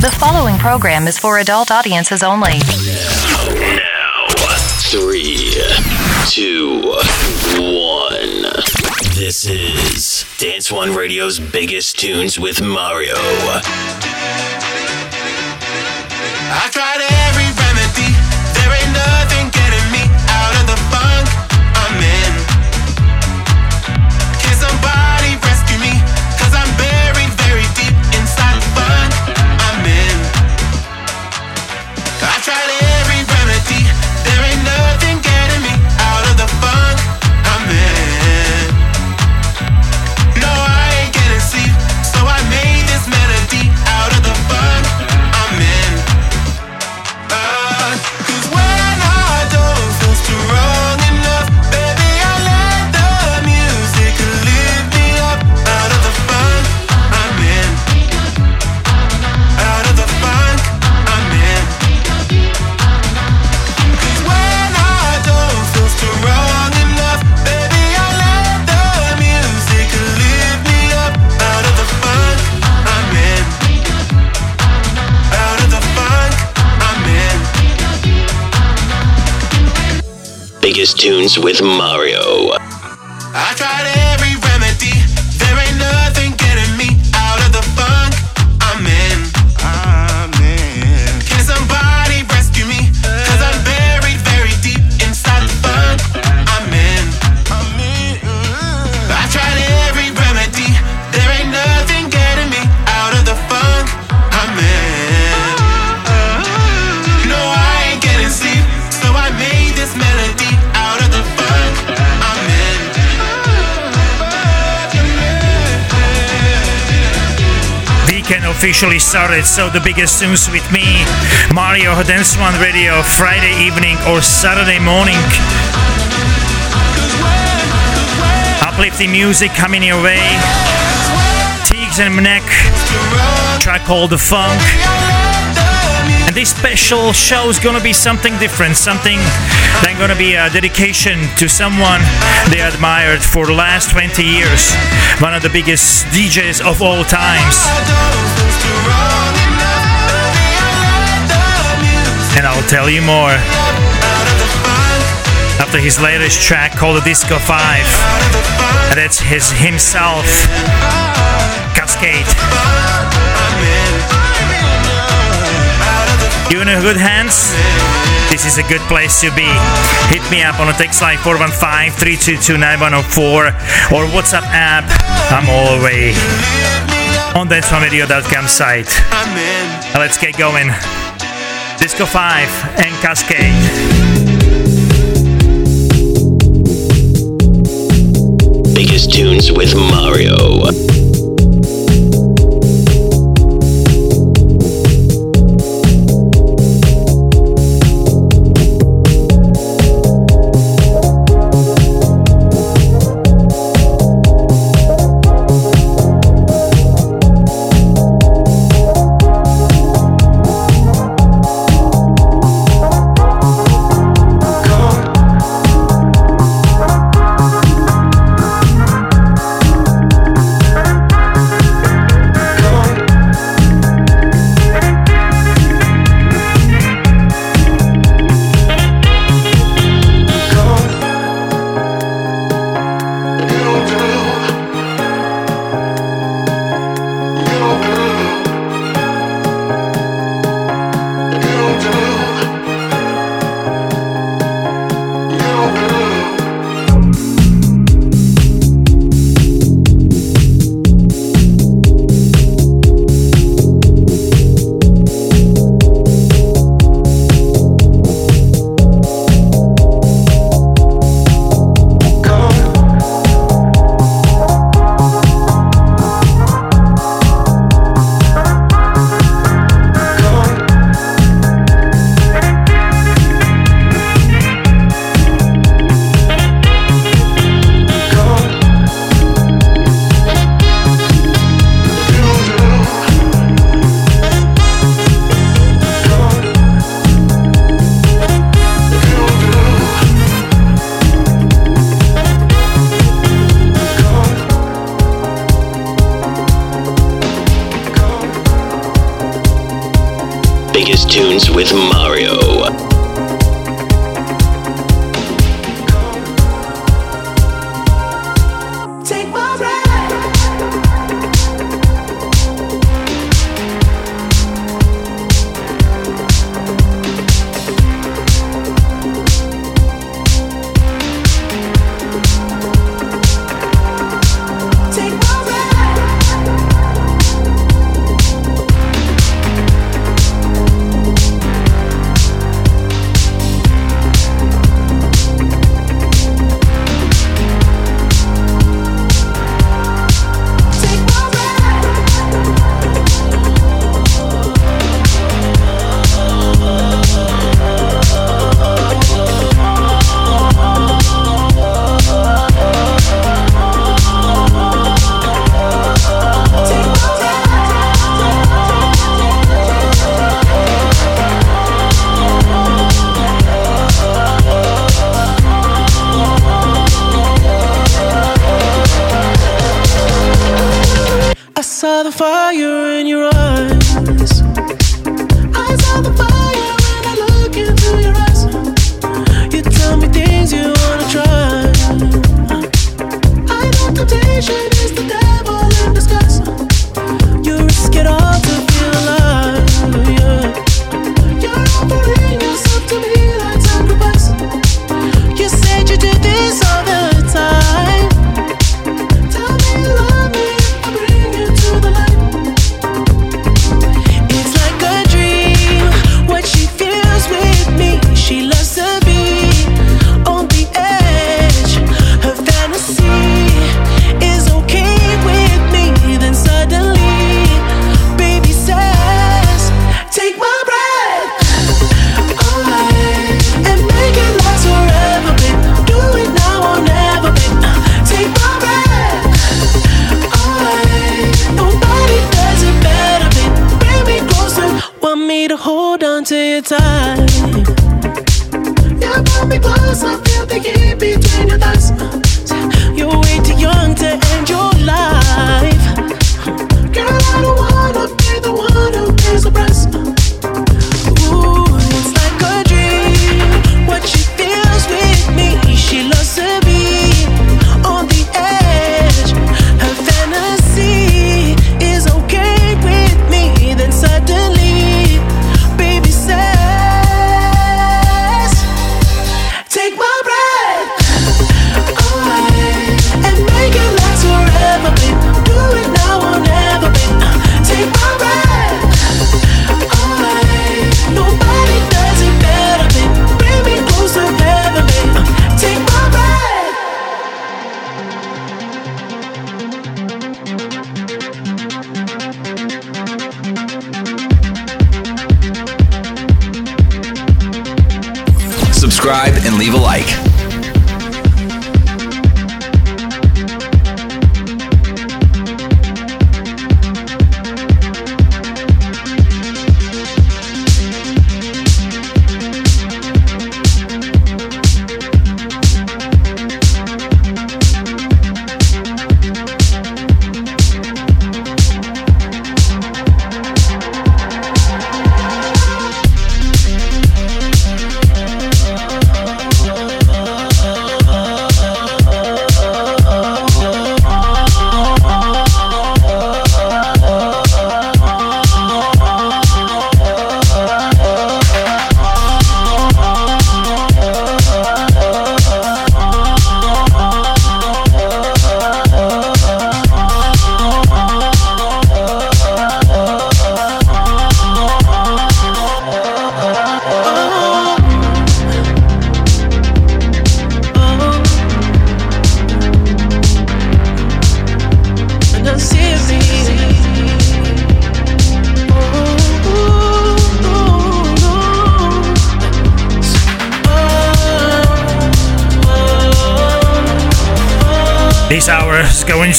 The following program is for adult audiences only. Now, 3, 2, 1. This is Dance One Radio's biggest tunes with Mario. I tried every remedy. There ain't nothing getting me out of the funk I'm in. Can somebody rescue me? 'Cause I'm buried very deep inside the funk I'm in. I tried every remedy. There ain't nothing getting me out of the funk I'm in. No, I ain't getting sleep, so I made this melody out of the funk I'm in. 'Cause when I don't feel strong enough, baby, I let the music lift me up out of the funk I'm in. Out of the funk I'm in. 'Cause when I don't feel strong enough, baby, I let the music lift me up out of the funk I'm in. Out of the funk I'm in. Biggest tunes with Mario. I tried every remedy. There ain't nothing getting me out of the funk I'm in. I'm in. Can somebody rescue me? 'Cause I'm buried very deep inside the funk I'm in. I'm in. I tried every remedy. There ain't nothing getting me out of the funk I'm in. No, I ain't getting sleep, so I made this melody out of the funk I'm in. We can officially start it, so the biggest tunes with me, Mario, Dance One Radio, Friday evening or Saturday morning. Uplifting music coming your way. Tiggs and Mnek, track called The Funk. And this special show is gonna be something different, something that's gonna be a dedication to someone they admired for the last 20 years. One of the biggest DJs of all times. And I'll tell you more after his latest track called The Disco 5. And that's himself, Cascade. You in good hands? This is a good place to be. Hit me up on a text line 415-322-9104 or WhatsApp app. I'm all away on danceonradio.com site. Now let's get going. Disco 5 and Cascade. Biggest tunes with Mario. biggest tunes with Mario.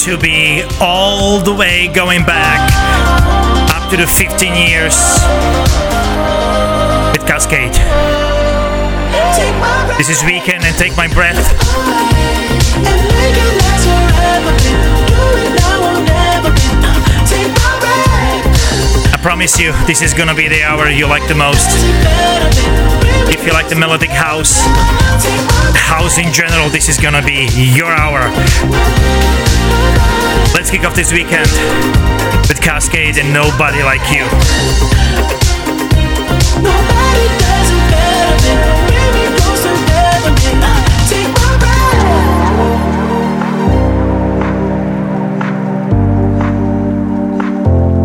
To be all the way going back up to the 15 years with Cascade. This is Weekend and Take My Breath. A promise you, this is gonna be the hour you like the most. If you like the melodic house in general, this is gonna be your hour. Let's kick off this weekend with Cascade and Nobody Like You. Nobody does it better than the way we go so better than I take my ride.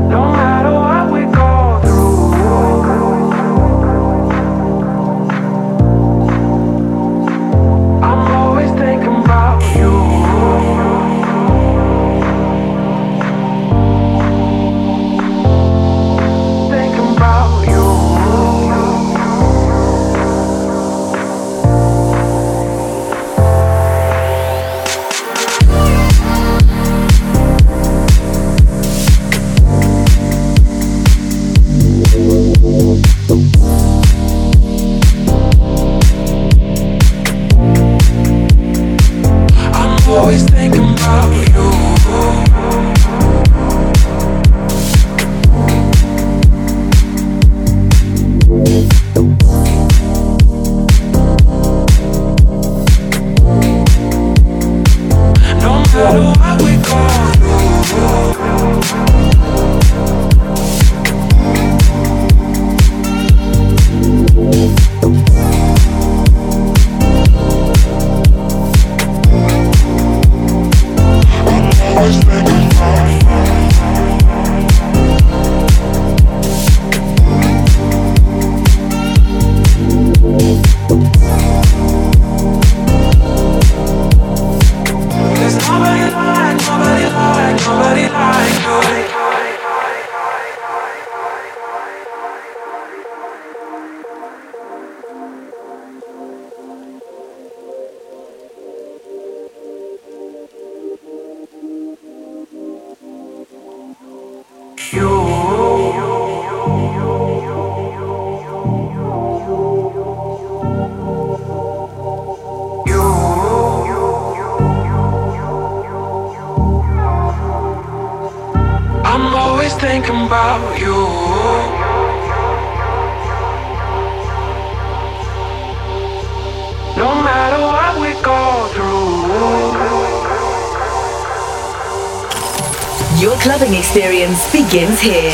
No matter what we go through, I'm always thinking about you. Experience begins here.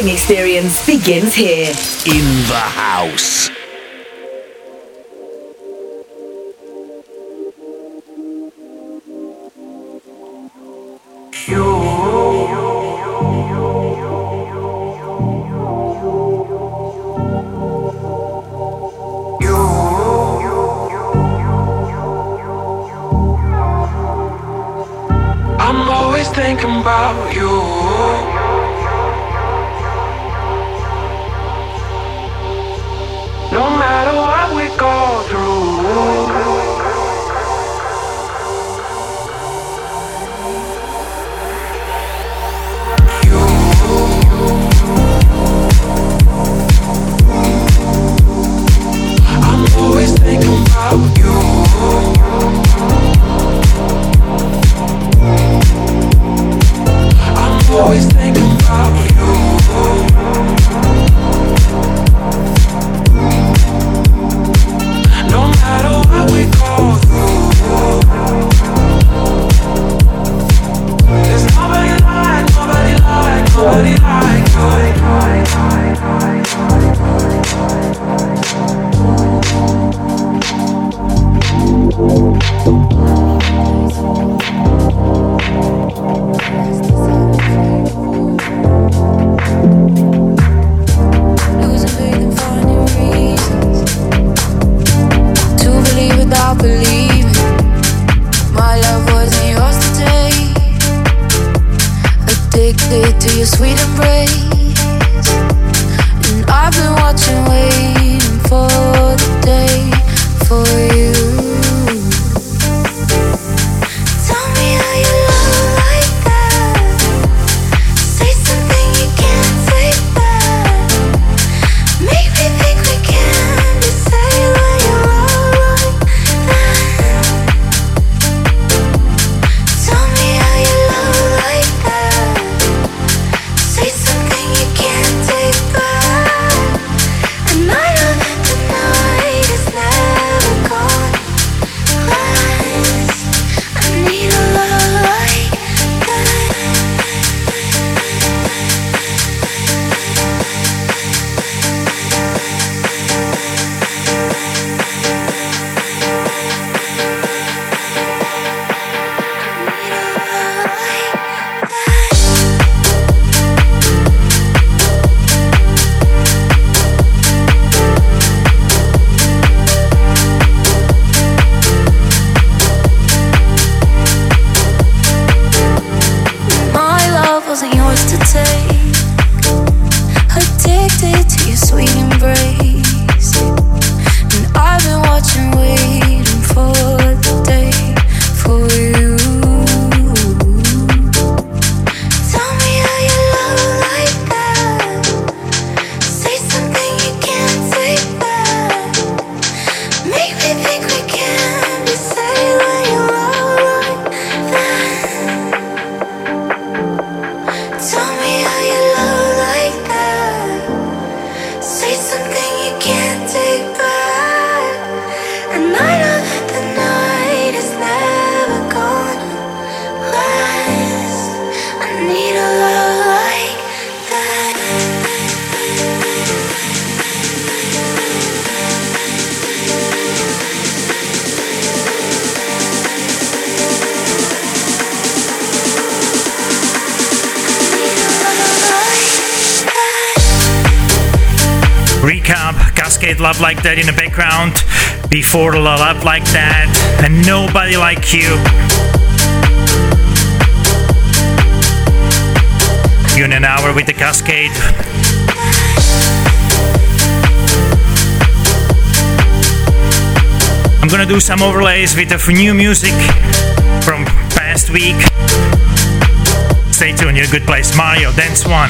Experience begins here in the house. I'm always thinking about you. No matter what we go through, I'm always thinking about you. I'm always thinking about you. Cascade Love Like That in the background, before Love Like That, and Nobody Like You. In an hour with the Cascade. I'm gonna do some overlays with the new music from past week. Stay tuned, you're a good place. Mario, Dance One.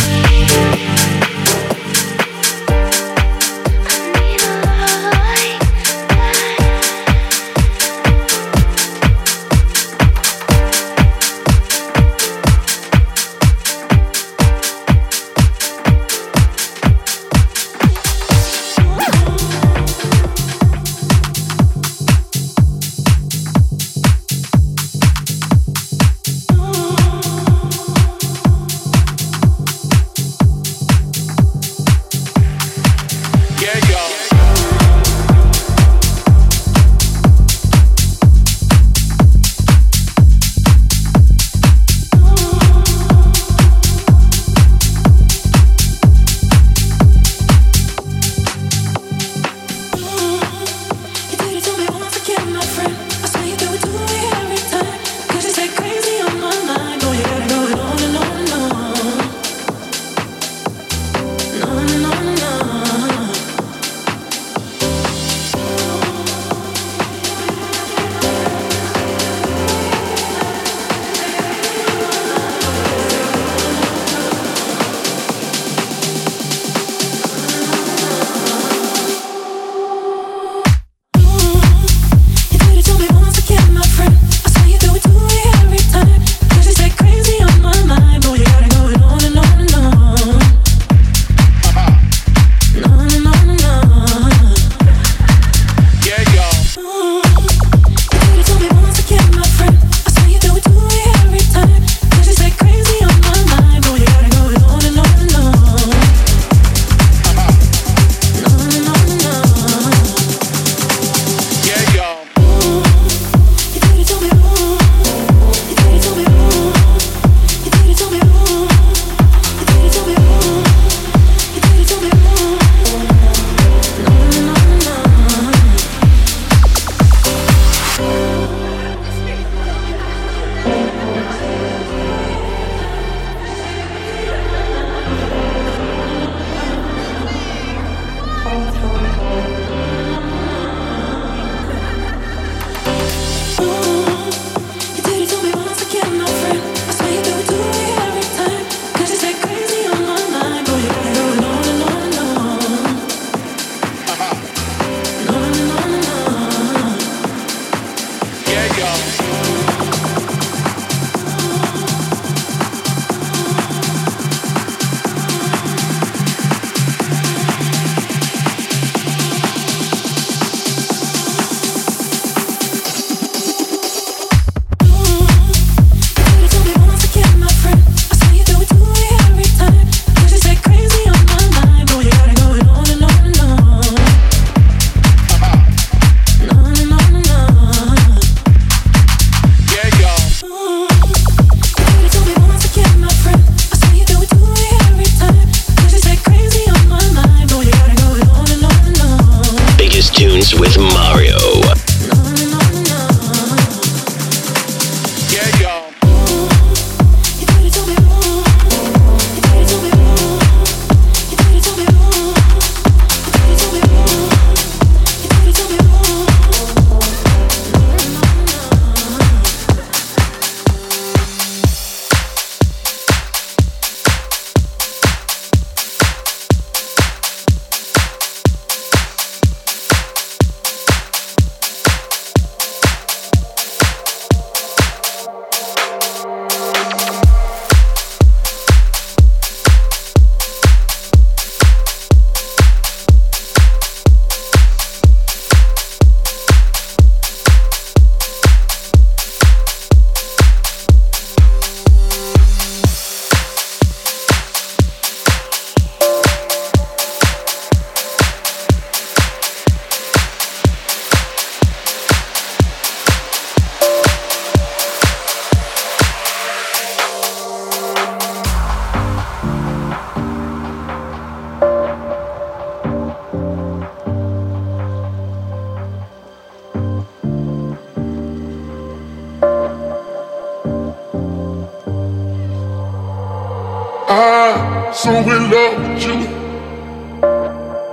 I'm so in love with you.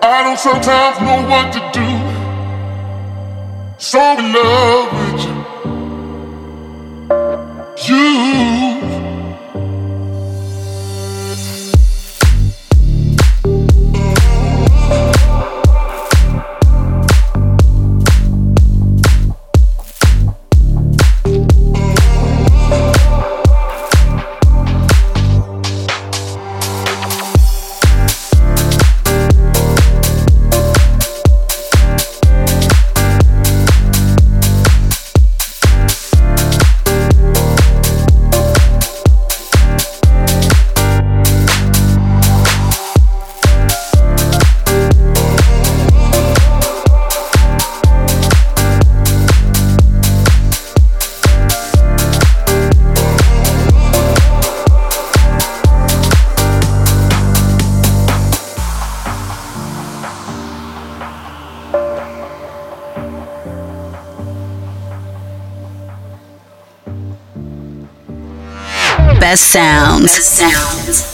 I don't sometimes know what to do. So in love with you. Best sounds. Best sounds.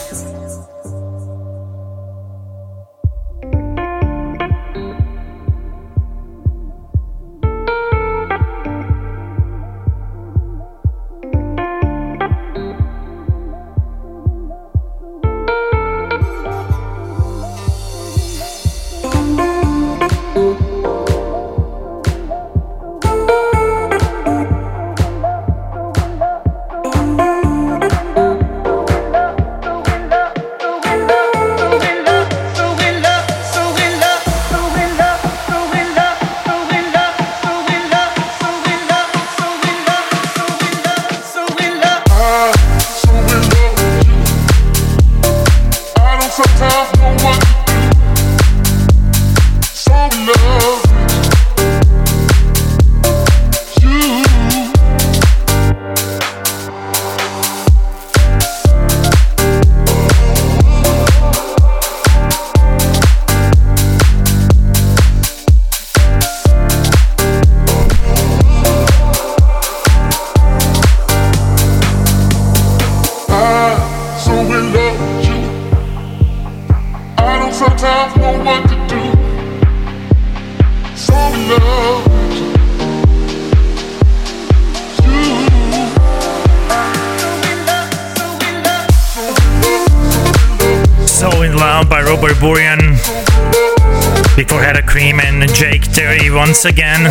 Once again,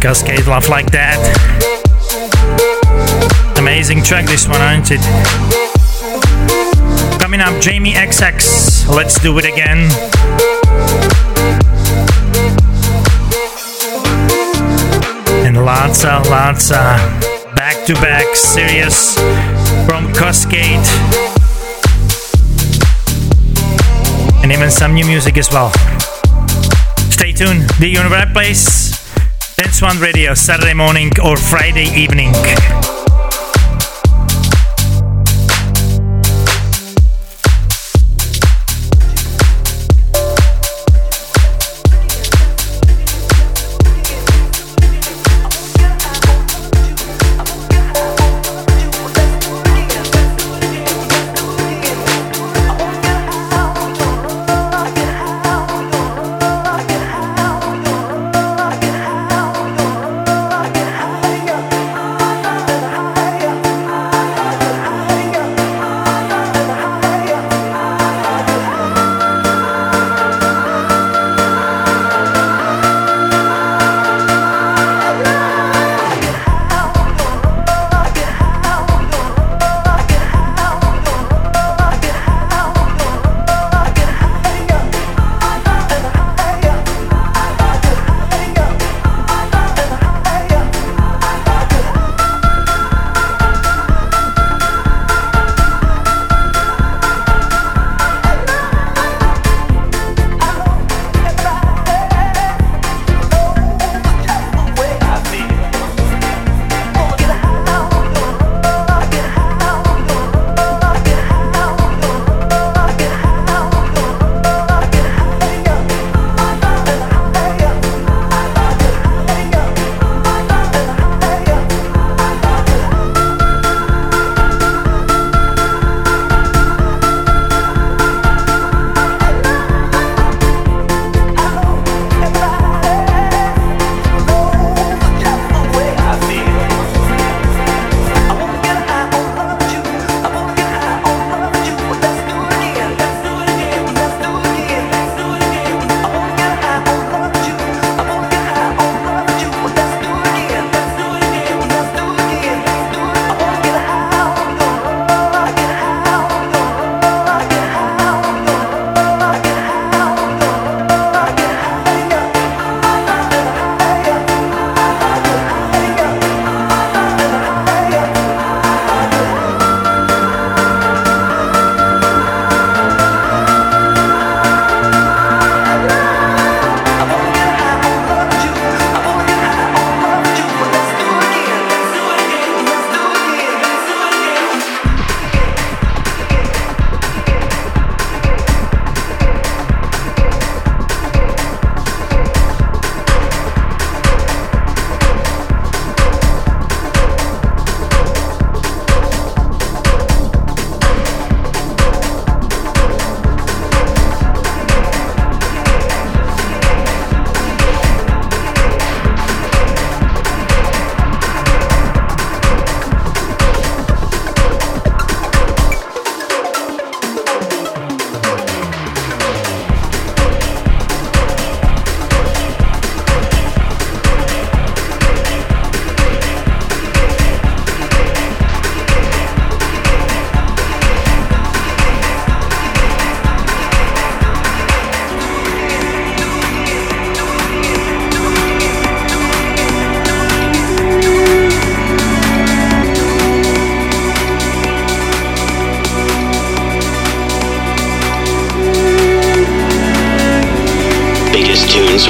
Cascade, Love Like That. Amazing track, this one, ain't it? Coming up, Jamie XX, Let's Do It Again. And lots of back-to-back series from Cascade. And even some new music as well. Stay tuned, the Universe Place, Dance One Radio, Saturday morning or Friday evening.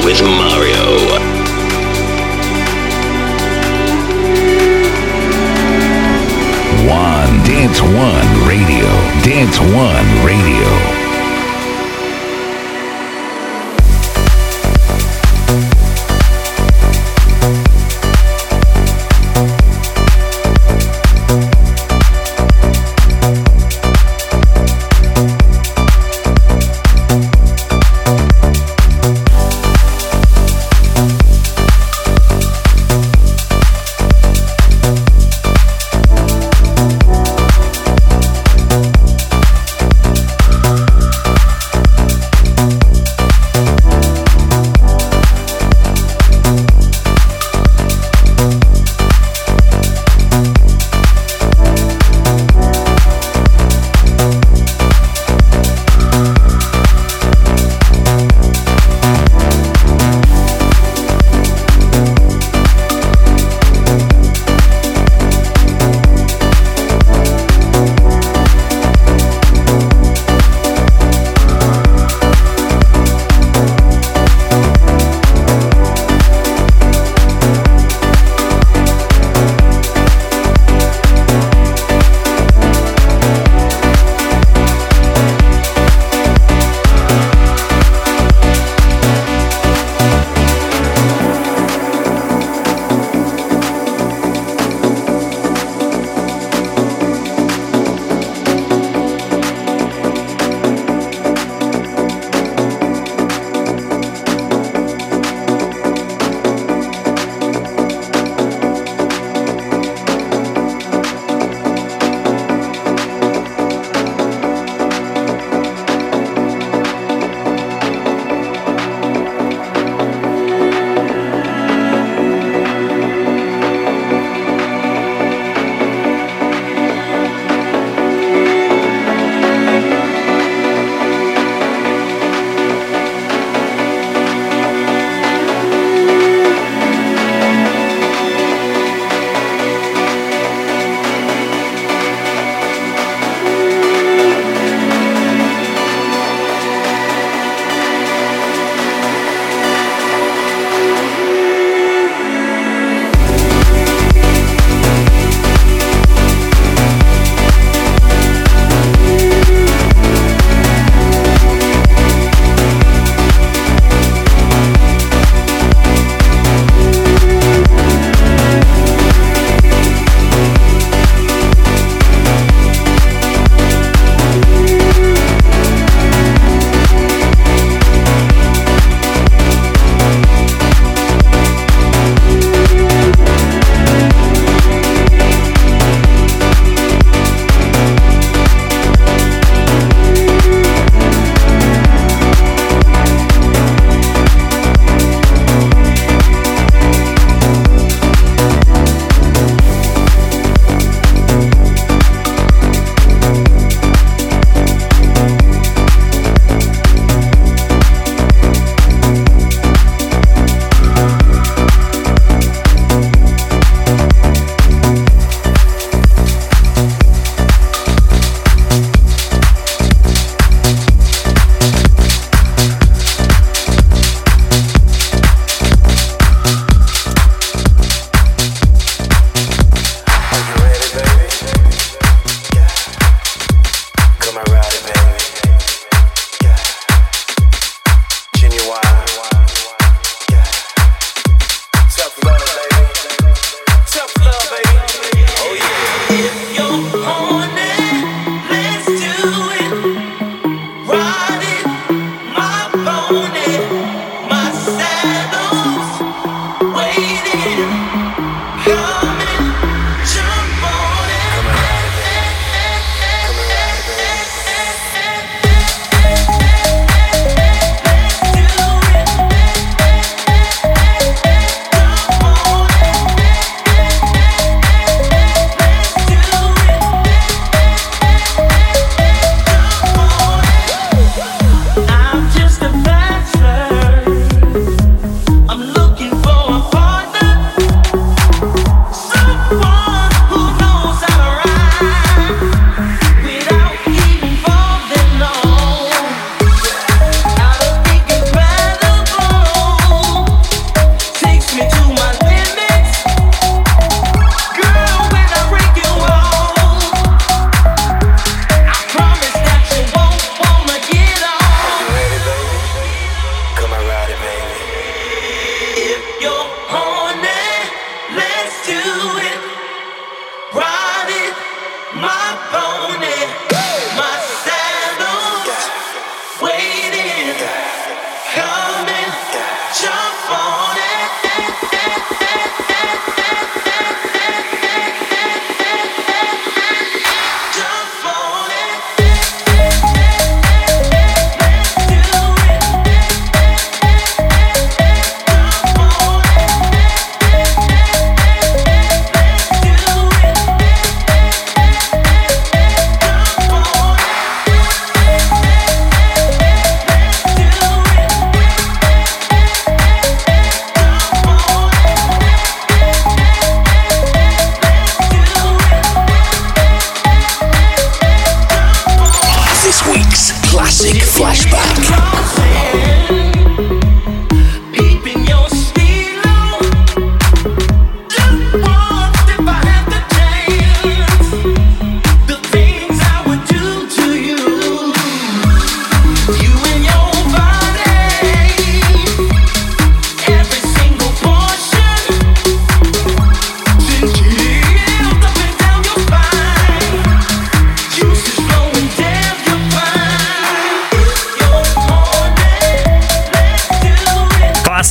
with Mario. Dance One Radio. Dance One Radio.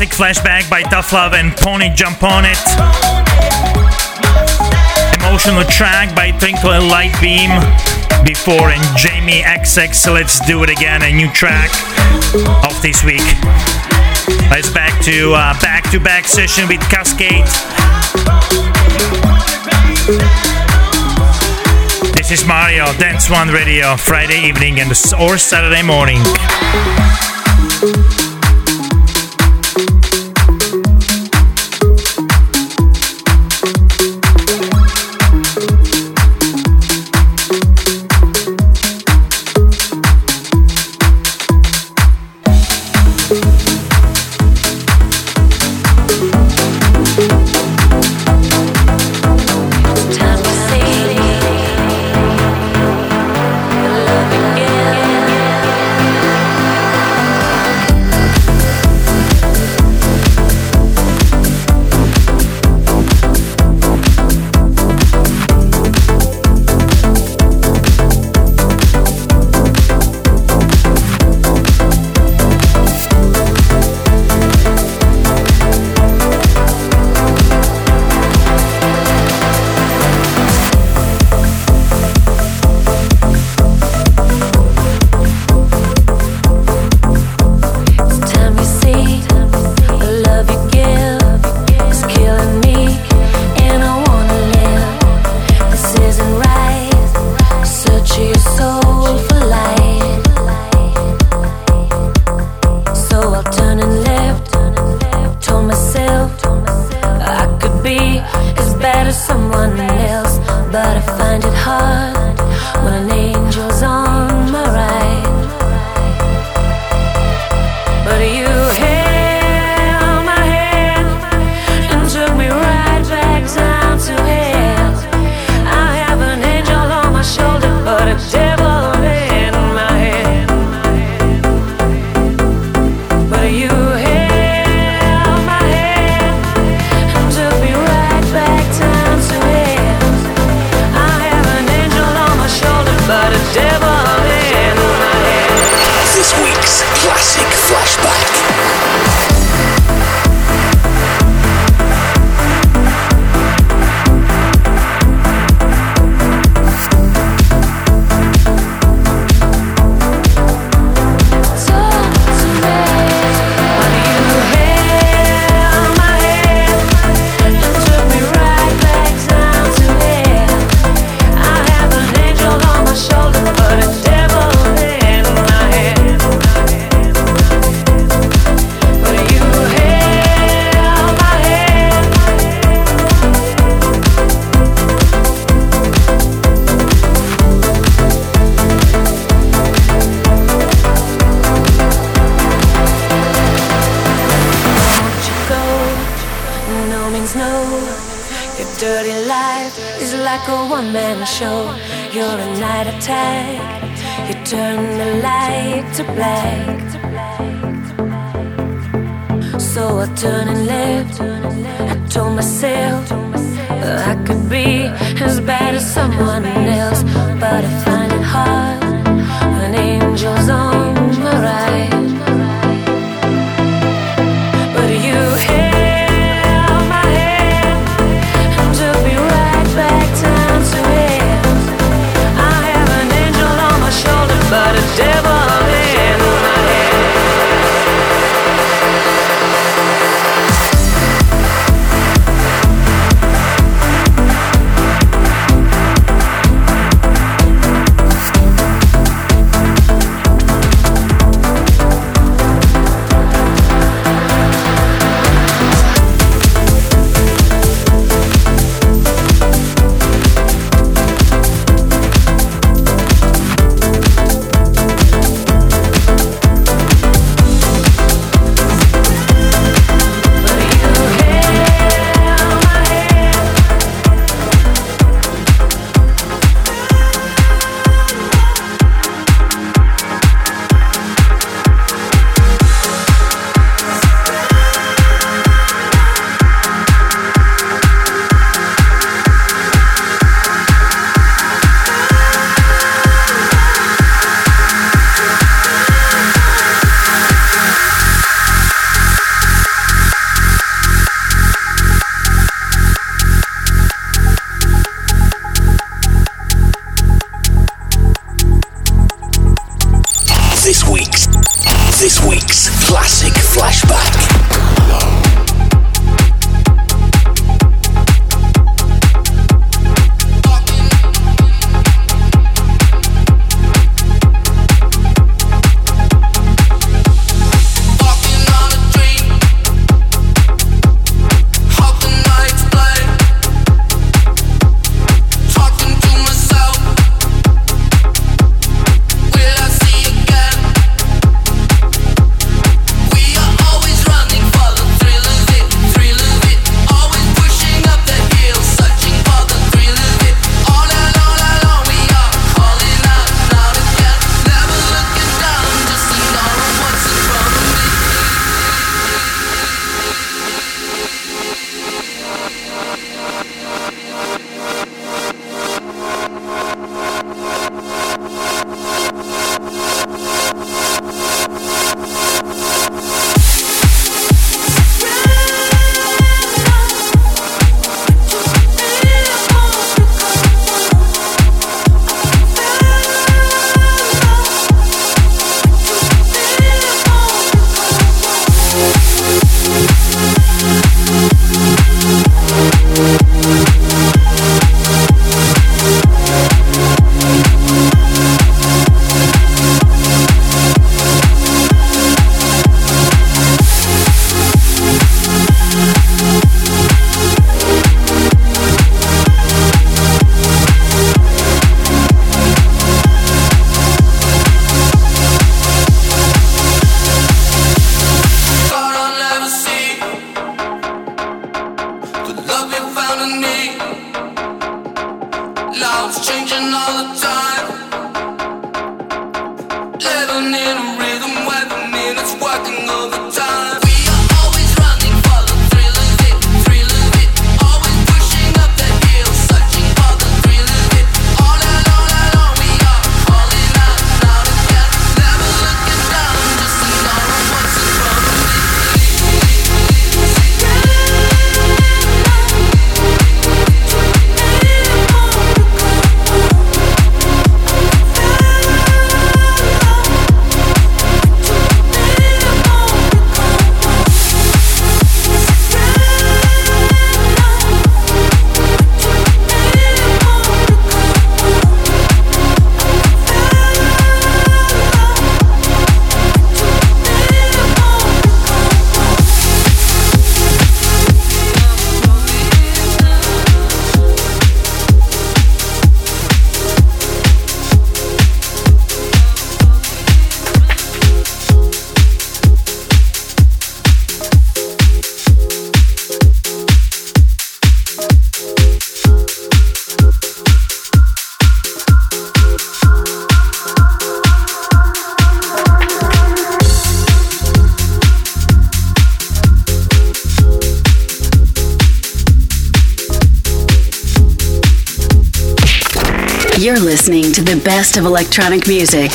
classic Flashback by Tough Love and Pony Jump On It. Emotional track by Twinkle and Lightbeam before, and Jamie XX, Let's Do It Again, a new track of this week. Let's back to back-to-back session with Cascade. This is Mario, Dance One Radio, Friday evening and or Saturday morning. this week's Classic Flashback. You're listening to the best of electronic music.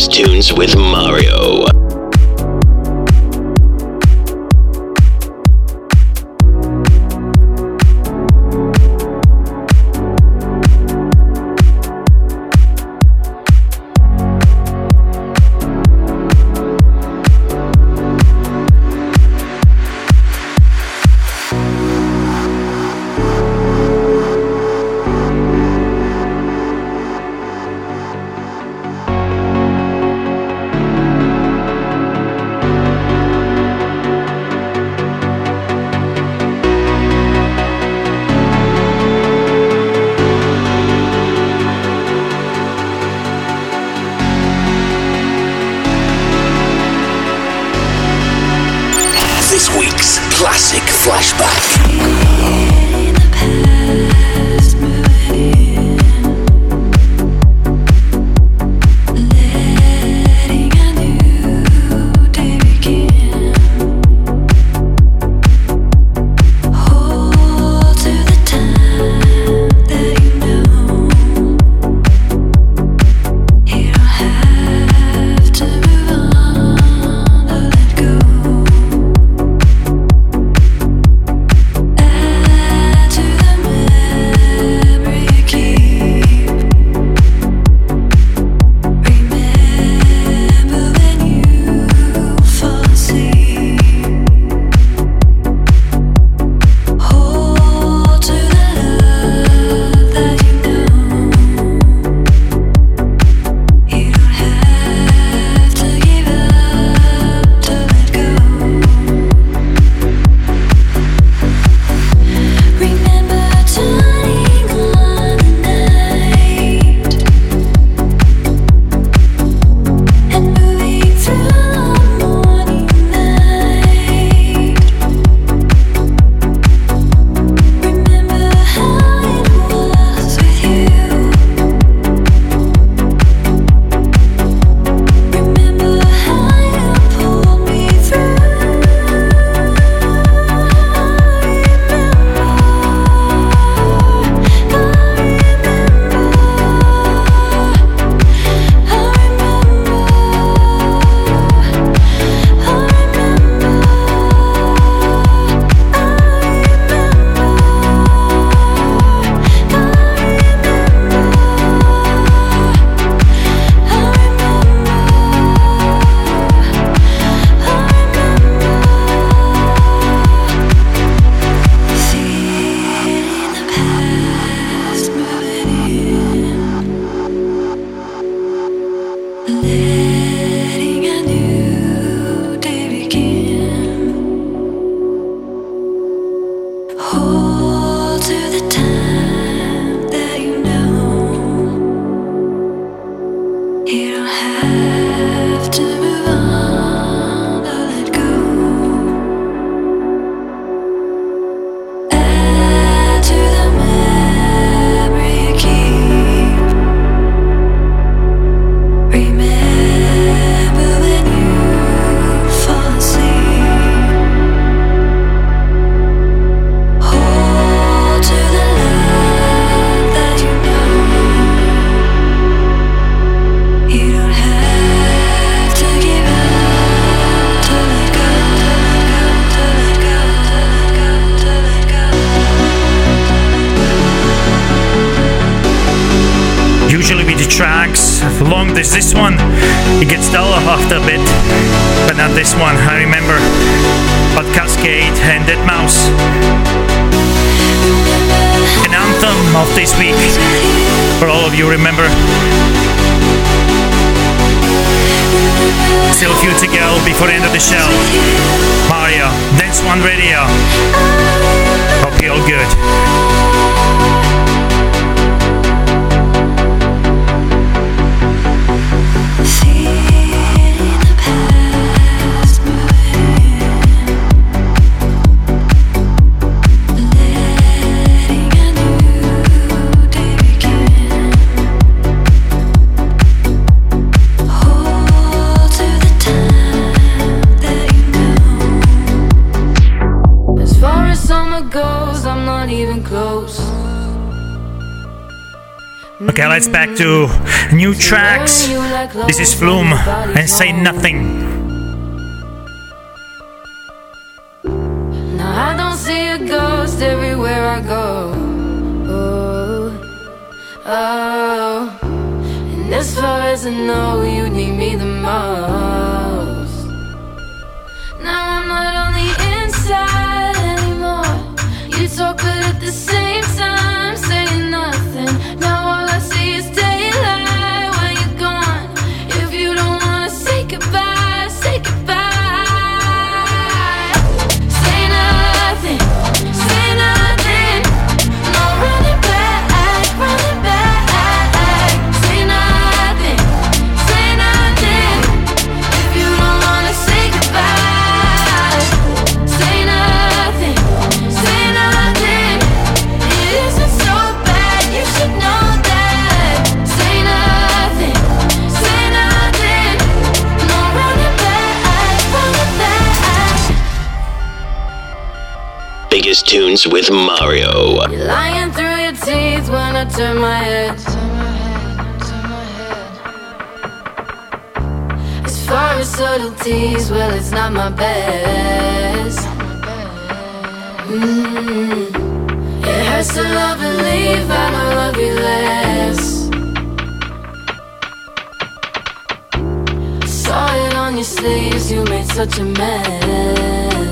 Greatest Tunes with Mario. Goes, I'm not even close. Okay, let's back to new tracks. This is Flume and Say Nothing. Now I don't see a ghost everywhere I go. Oh, oh. And as far as I know, you need me the most. Now I'm not on the inside anymore. You talk but at the same time saying nothing. Now all I see is daylight while you're gone. If you don't wanna say goodbye, say goodbye. Tunes with Mario. You're lying through your teeth when I turn my head. As far as subtleties, well, it's not my best. It hurts to love and leave, I don't love you less. I saw it on your sleeves, you made such a mess.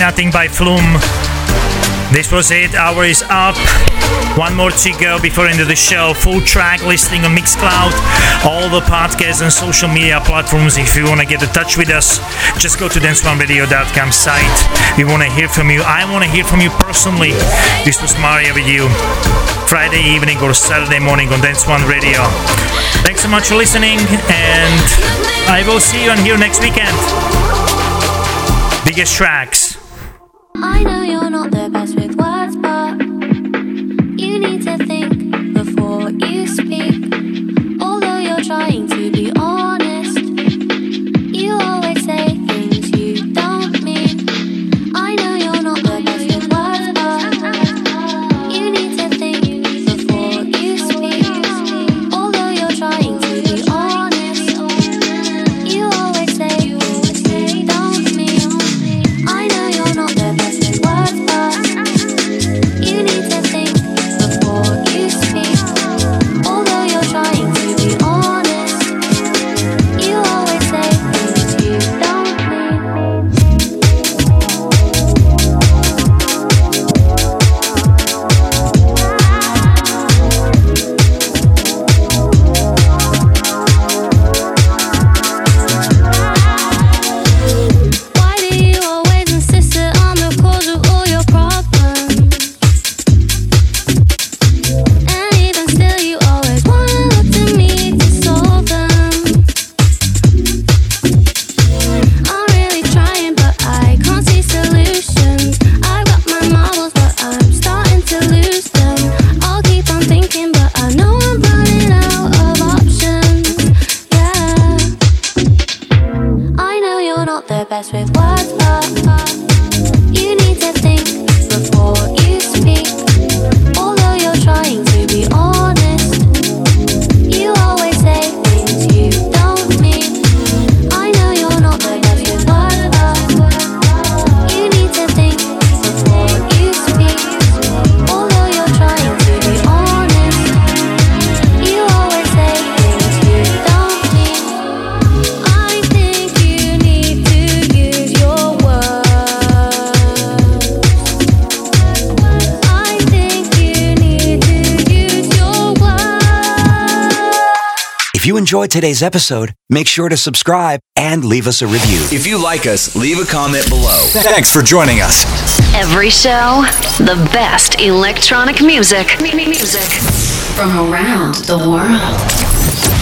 Nothing by Flume. This was it. Hour is up. One more to go before end of the show. Full track listing on Mixcloud, all the podcasts and social media platforms. If you want to get in touch with us, just go to danceoneradio.com site. We want to hear from you. I want to hear from you personally. This was Mario with you. Friday evening or Saturday morning on Dance One Radio. Thanks so much for listening, and I will see you on here next weekend. Biggest tracks. I know you're not the best with words, but you need to think before you speak. Although you're trying to be honest, you always say things you don't mean. I know you're not the best with words, but you need to think before you speak. Although you're trying to be honest, you always say things you don't mean. I know you're not the best. What's obsessed with words. You need to think before you speak. Although you're trying to be honest, you always say things you don't mean. I know you're not the love you want. You need to think before you speak. Although you're trying to be honest, you always say things you don't mean. I think you need to use your words. I think you need to use your words. If you enjoyed today's episode, make sure to subscribe and leave us a review. If you like us, leave a comment below. Thanks for joining us. Every show, the best electronic music from around the world.